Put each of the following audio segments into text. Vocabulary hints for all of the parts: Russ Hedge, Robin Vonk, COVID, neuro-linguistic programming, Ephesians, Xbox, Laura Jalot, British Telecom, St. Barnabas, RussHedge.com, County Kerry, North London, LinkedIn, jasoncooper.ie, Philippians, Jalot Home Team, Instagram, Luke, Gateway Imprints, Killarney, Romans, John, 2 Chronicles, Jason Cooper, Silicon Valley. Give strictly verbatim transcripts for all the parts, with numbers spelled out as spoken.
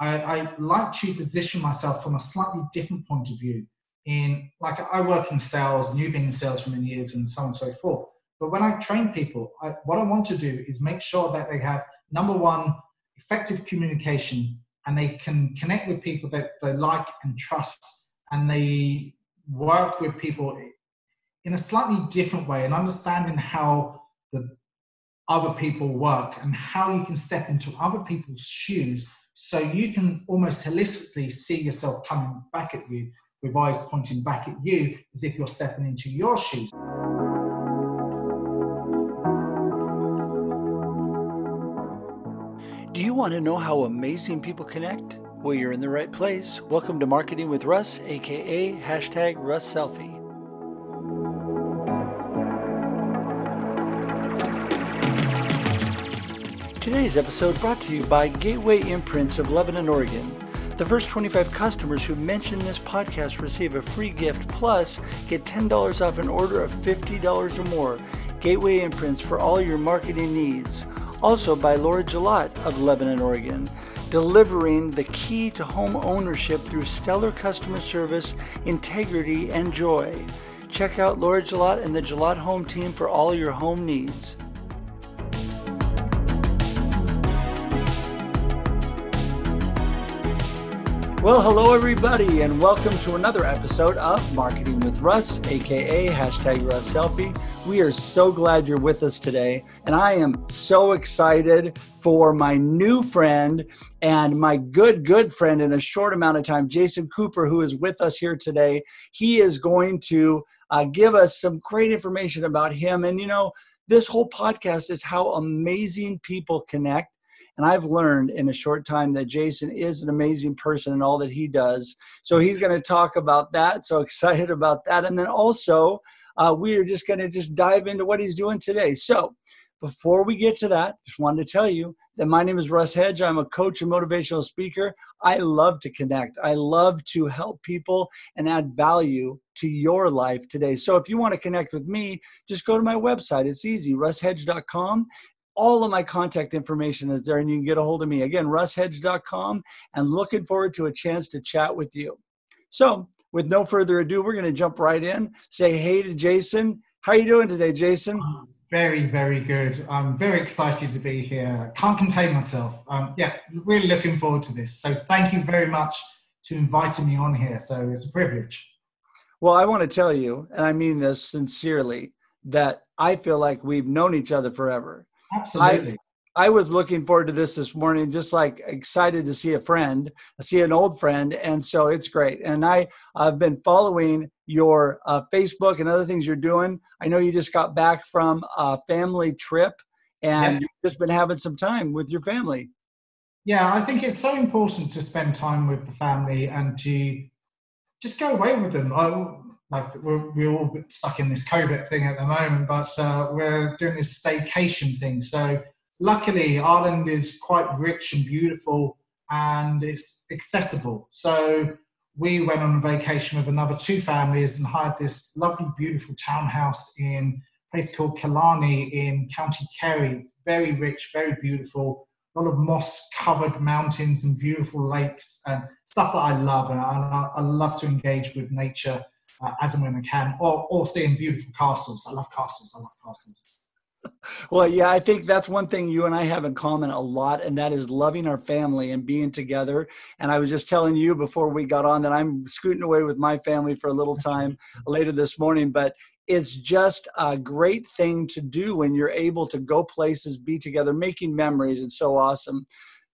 I, I like to position myself from a slightly different point of view. In, like, I work in sales, and you've been in sales for many years and so on and so forth. But when I train people, I, what I want to do is make sure that they have, number one, effective communication, and they can connect with people that they like and trust, and they work with people in a slightly different way, and understanding how the other people work and how you can step into other people's shoes so you can almost holistically see yourself coming back at you with eyes pointing back at you as if you're stepping into your shoes. Do you want to know how amazing people connect? Well, you're in the right place. Welcome to Marketing with Russ, aka hashtag Russ Selfie. Today's episode brought to you by Gateway Imprints of Lebanon, Oregon. The first twenty-five customers who mention this podcast receive a free gift, plus get ten dollars off an order of fifty dollars or more. Gateway Imprints for all your marketing needs. Also by Laura Jalot of Lebanon, Oregon, delivering the key to home ownership through stellar customer service, integrity, and joy. Check out Laura Jalot and the Jalot Home Team for all your home needs. Well, hello everybody, and welcome to another episode of Marketing with Russ, aka hashtag Russ Selfie. We are so glad you're with us today, and I am so excited for my new friend and my good, good friend in a short amount of time, Jason Cooper, who is with us here today. He is going to uh, give us some great information about him, and you know, this whole podcast is how amazing people connect. And I've learned in a short time that Jason is an amazing person and all that he does. So he's going to talk about that. So excited about that. And then also, uh, we are just going to just dive into what he's doing today. So before we get to that, just wanted to tell you that my name is Russ Hedge. I'm a coach and motivational speaker. I love to connect. I love to help people and add value to your life today. So if you want to connect with me, just go to my website. It's easy, Russ Hedge dot com. All of my contact information is there, and you can get a hold of me. Again, Russ Hedge dot com, and looking forward to a chance to chat with you. So with no further ado, we're going to jump right in. Say hey to Jason. How are you doing today, Jason? Very, very good. I'm very excited to be here. Can't contain myself. Um, yeah, really looking forward to this. So thank you very much to inviting me on here. So it's a privilege. Well, I want to tell you, and I mean this sincerely, that I feel like we've known each other forever. Absolutely. I, I was looking forward to this this morning, just like excited to see a friend, see an old friend. And so it's great. And I, I've been following your uh, Facebook and other things you're doing. I know you just got back from a family trip, and yeah, you've just been having some time with your family. Yeah, I think it's so important to spend time with the family and to just go away with them. I, Like we're, we're all stuck in this COVID thing at the moment, but uh, we're doing this staycation thing. So luckily, Ireland is quite rich and beautiful, and it's accessible. So we went on a vacation with another two families and hired this lovely, beautiful townhouse in a place called Killarney in County Kerry. Very rich, very beautiful. A lot of moss-covered mountains and beautiful lakes and stuff that I love. And I, I love to engage with nature. Uh, as and when I can, or, or seeing beautiful castles. I love castles. I love castles. Well, yeah, I think that's one thing you and I have in common a lot, and that is loving our family and being together. And I was just telling you before we got on that I'm scooting away with my family for a little time later this morning, but it's just a great thing to do when you're able to go places, be together, making memories. It's so awesome.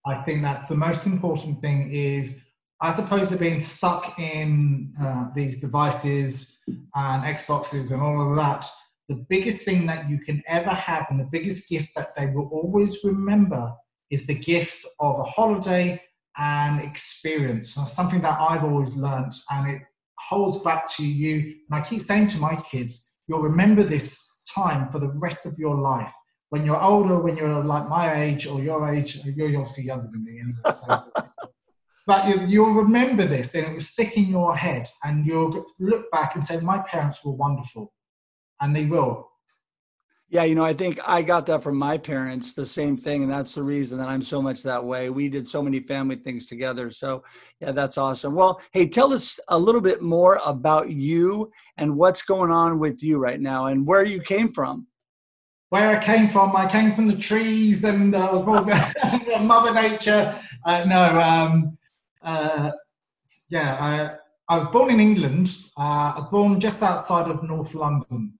I think that's the most important thing is, as opposed to being stuck in uh, these devices and Xboxes and all of that, the biggest thing that you can ever have and the biggest gift that they will always remember is the gift of a holiday and experience. That's something that I've always learned, and it holds back to you. And I keep saying to my kids, you'll remember this time for the rest of your life. When you're older, when you're like my age or your age, you're obviously younger than me anyway, so. But you'll remember this, and it will stick in your head, and you'll look back and say, my parents were wonderful, and they will. Yeah, you know, I think I got that from my parents, the same thing. And that's the reason that I'm so much that way. We did so many family things together. So yeah, that's awesome. Well, hey, tell us a little bit more about you and what's going on with you right now and where you came from. Where I came from, I came from the trees and uh, Mother Nature. Uh, no, um, uh, yeah, I, I was born in England. Uh, I was born just outside of North London.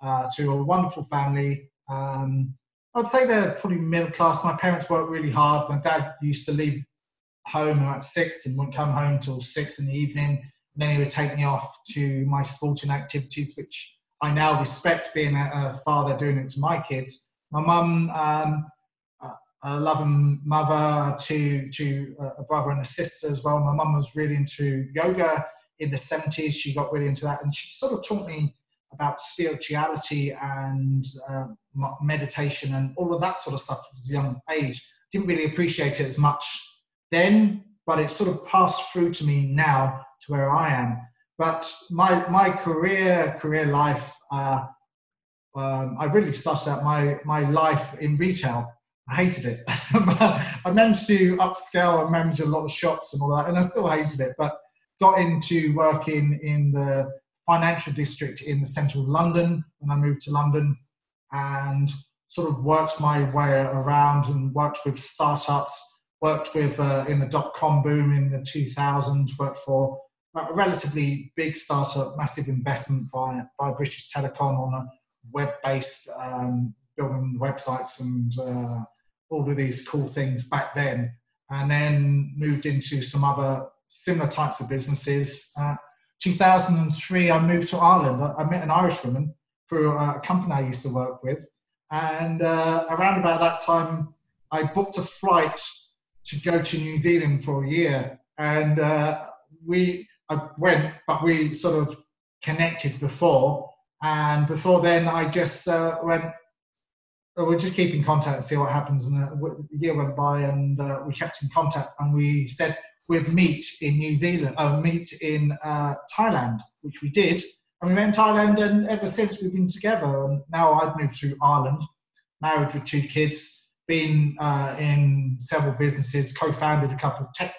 Uh, to a wonderful family. Um, I'd say they're probably middle class. My parents worked really hard. My dad used to leave home at six and wouldn't come home till six in the evening. And then he would take me off to my sporting activities, which I now respect being a, a father doing it to my kids. My mum, um, a loving mother to, to a brother and a sister as well. My mum was really into yoga in the seventies. She got really into that and she sort of taught me about spirituality and uh, meditation and all of that sort of stuff at a young age. Didn't really appreciate it as much then, but it's sort of passed through to me now to where I am. But my my career career life, uh, um, I really started out my my life in retail. I hated it. I managed to upscale and manage a lot of shops and all that, and I still hated it. But got into working in the financial district in the central London when I moved to London, and sort of worked my way around and worked with startups, worked with uh, in the dot-com boom in the two thousands, worked for a relatively big startup, massive investment by, by British Telecom on a web-based, um, building websites and uh, all of these cool things back then, and then moved into some other similar types of businesses. Uh, two thousand three, I moved to Ireland. I met an Irish woman through a company I used to work with. And uh, around about that time, I booked a flight to go to New Zealand for a year. And uh, we I went, but we sort of connected before. And before then, I just uh, went, oh, we'll just keep in contact and see what happens. And the year went by and uh, we kept in contact and we said, we'd meet in New Zealand, uh, meet in uh, Thailand, which we did. And we met in Thailand, and ever since we've been together. And now I've moved to Ireland, married with two kids, been uh, in several businesses, co-founded a couple of tech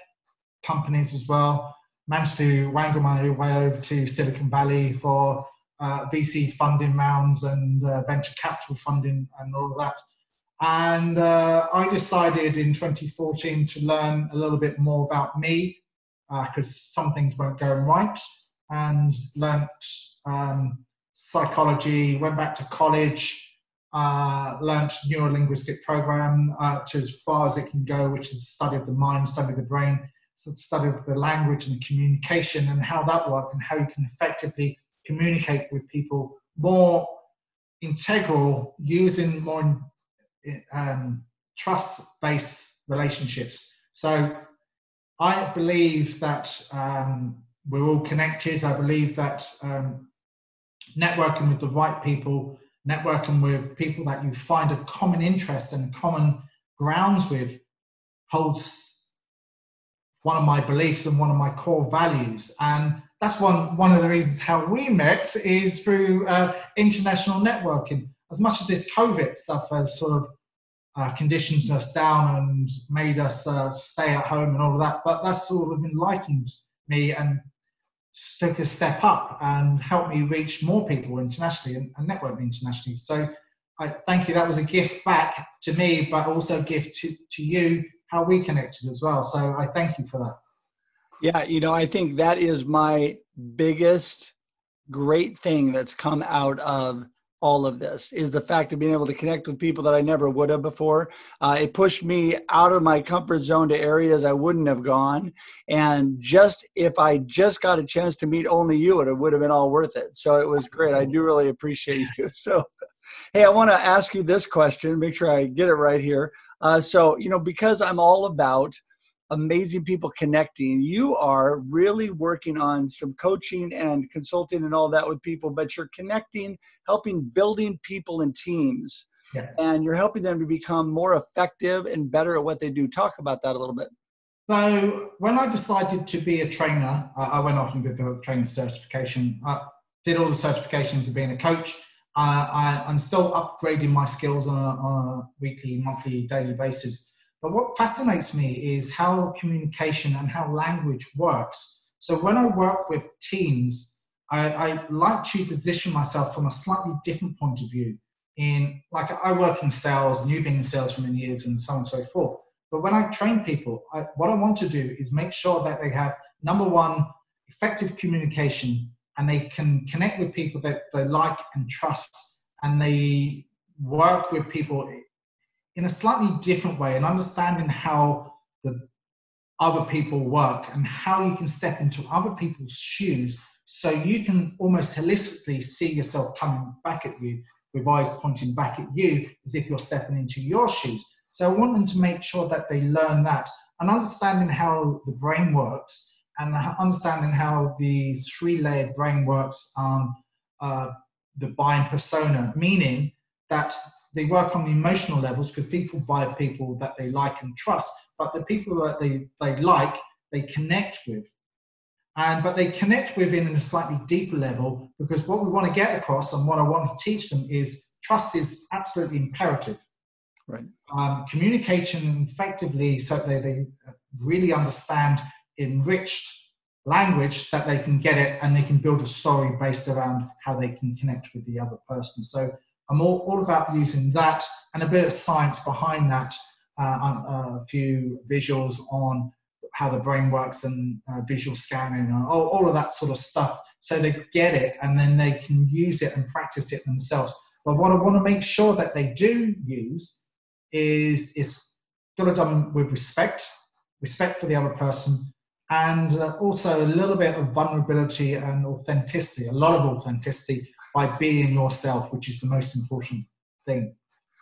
companies as well, managed to wangle my way over to Silicon Valley for uh, V C funding rounds and uh, venture capital funding and all of that. And uh, I decided in twenty fourteen to learn a little bit more about me, because uh, some things weren't going right, and learnt um, psychology, went back to college, uh, learnt neuro-linguistic program uh, to as far as it can go, which is the study of the mind, study of the brain, so the study of the language and the communication and how that works and how you can effectively communicate with people more integral, using more in Um, trust-based relationships. So I believe that um, we're all connected. I believe that um, networking with the right people, networking with people that you find a common interest and common grounds with, holds one of my beliefs and one of my core values. And that's one, one of the reasons how we met is through uh, international networking. As much as this COVID stuff has sort of uh, conditioned us down and made us uh, stay at home and all of that, but that's sort of enlightened me and took a step up and helped me reach more people internationally and, and network internationally. So I thank you. That was a gift back to me, but also a gift to, to you, how we connected as well. So I thank you for that. Yeah, you know, I think that is my biggest great thing that's come out of all of this, is the fact of being able to connect with people that I never would have before. Uh, it pushed me out of my comfort zone to areas I wouldn't have gone. And just if I just got a chance to meet only you, it would have been all worth it. So it was great. I do really appreciate you. So, hey, I want to ask you this question, make sure I get it right here. Uh, so, you know, because I'm all about amazing people connecting, you are really working on some coaching and consulting and all that with people, but you're connecting, helping building people and teams, yeah. And you're helping them to become more effective and better at what they do. Talk about that a little bit. So when I decided to be a trainer, I went off and did the trainer certification. I did all the certifications of being a coach. Uh, I, I'm still upgrading my skills on a, on a weekly, monthly, daily basis. But what fascinates me is how communication and how language works. So when I work with teams, I, I like to position myself from a slightly different point of view. In, like, I work in sales, and you've been in sales for many years, and so on and so forth. But when I train people, I, what I want to do is make sure that they have, number one, effective communication, and they can connect with people that they like and trust, and they work with people in a slightly different way, and understanding how the other people work and how you can step into other people's shoes, so you can almost holistically see yourself coming back at you, with eyes pointing back at you as if you're stepping into your shoes. So I want them to make sure that they learn that, and understanding how the brain works, and understanding how the three-layered brain works, um, uh, the buy and persona, meaning that they work on the emotional levels, because people buy people that they like and trust, but the people that they, they like, they connect with. And, but they connect with in a slightly deeper level, because what we want to get across and what I want to teach them is trust is absolutely imperative. Right. Um, communication effectively, so they, they really understand enriched language, that they can get it and they can build a story based around how they can connect with the other person. So I'm all, all about using that, and a bit of science behind that, uh, and a few visuals on how the brain works, and uh, visual scanning, and all, all of that sort of stuff. So they get it, and then they can use it and practice it themselves. But what I want to make sure that they do use is it's got to be done with respect, respect for the other person, and uh, also a little bit of vulnerability and authenticity, a lot of authenticity, by being yourself, which is the most important thing.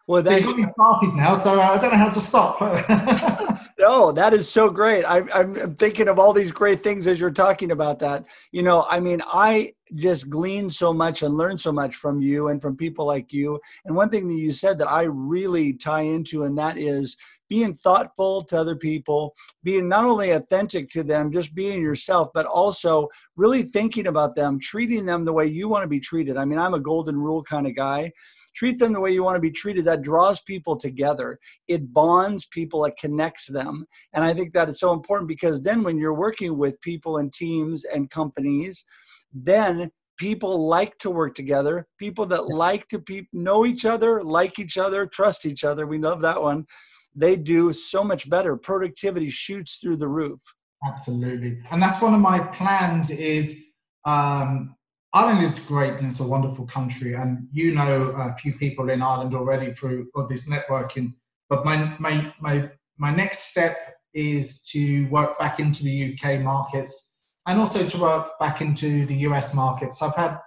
Well, that, so you've got me started now, so I don't know how to stop. No, that is so great. I, I'm thinking of all these great things as you're talking about that. You know, I mean, I just gleaned so much and learned so much from you and from people like you. And one thing that you said that I really tie into, and that is being thoughtful to other people, being not only authentic to them, just being yourself, but also really thinking about them, treating them the way you want to be treated. I mean, I'm a golden rule kind of guy. Treat them the way you want to be treated. That draws people together. It bonds people. It connects them. And I think that is so important, because then when you're working with people and teams and companies, then people like to work together. People that like to pe- know each other, like each other, trust each other. We love that one. They do so much better. Productivity shoots through the roof. Absolutely. And that's one of my plans is, um, Ireland is great, and it's a wonderful country, and you know a few people in Ireland already through all this networking. But my, my, my, my next step is to work back into the U K markets, and also to work back into the U S markets. I've had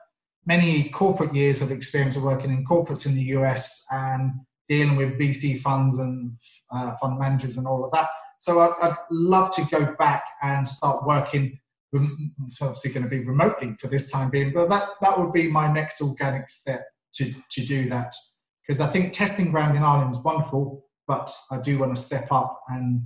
many corporate years of experience of working in corporates in the U S and dealing with V C funds and uh, fund managers and all of that. So I, I'd love to go back and start working. It's obviously going to be remotely for this time being, but that, that would be my next organic step to, to do that. Because I think testing ground in Ireland is wonderful, but I do want to step up and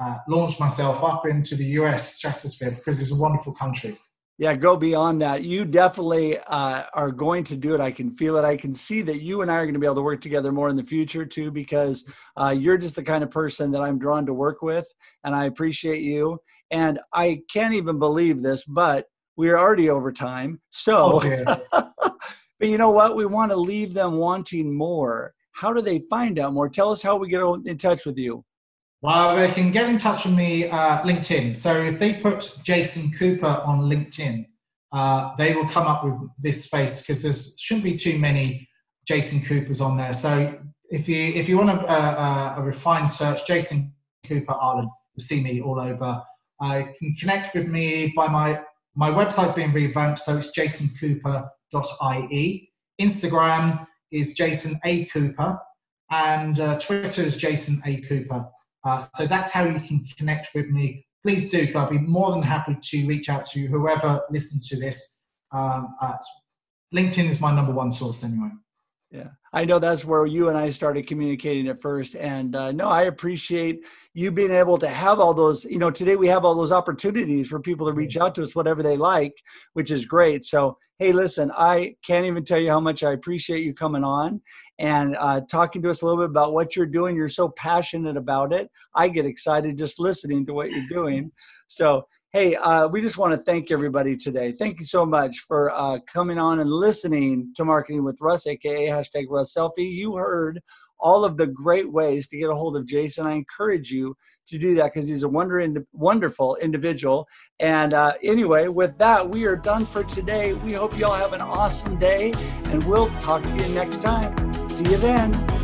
uh, launch myself up into the U S stratosphere, because it's a wonderful country. Yeah, go beyond that. You definitely uh, are going to do it. I can feel it. I can see that you and I are going to be able to work together more in the future too, because uh, you're just the kind of person that I'm drawn to work with, and I appreciate you. And I can't even believe this, but we're already over time. So, okay. But you know what? We want to leave them wanting more. How do they find out more? Tell us how we get in touch with you. Well, they can get in touch with me uh, LinkedIn. So if they put Jason Cooper on LinkedIn, uh, they will come up with this space, because there shouldn't be too many Jason Coopers on there. So if you if you want a, a, a refined search, Jason Cooper Ireland, you'll see me all over. Uh, you can connect with me by my, my website's being revamped, so it's jason cooper dot I E. Instagram is Jason A. Cooper, and uh, Twitter is Jason A. Cooper. Uh, so that's how you can connect with me. Please do, I'll be more than happy to reach out to whoever listens to this. Um, uh, LinkedIn is my number one source anyway. Yeah, I know that's where you and I started communicating at first. And uh, no, I appreciate you being able to have all those, you know, today we have all those opportunities for people to reach out to us, whatever they like, which is great. So, hey, listen, I can't even tell you how much I appreciate you coming on and uh, talking to us a little bit about what you're doing. You're so passionate about it. I get excited just listening to what you're doing. So, hey, uh, we just want to thank everybody today. Thank you so much for uh, coming on and listening to Marketing with Russ, a k a hashtag Russ Selfie. You heard all of the great ways to get a hold of Jason. I encourage you to do that because he's a wonder, wonderful individual. And uh, anyway, with that, we are done for today. We hope you all have an awesome day, and we'll talk to you next time. See you then.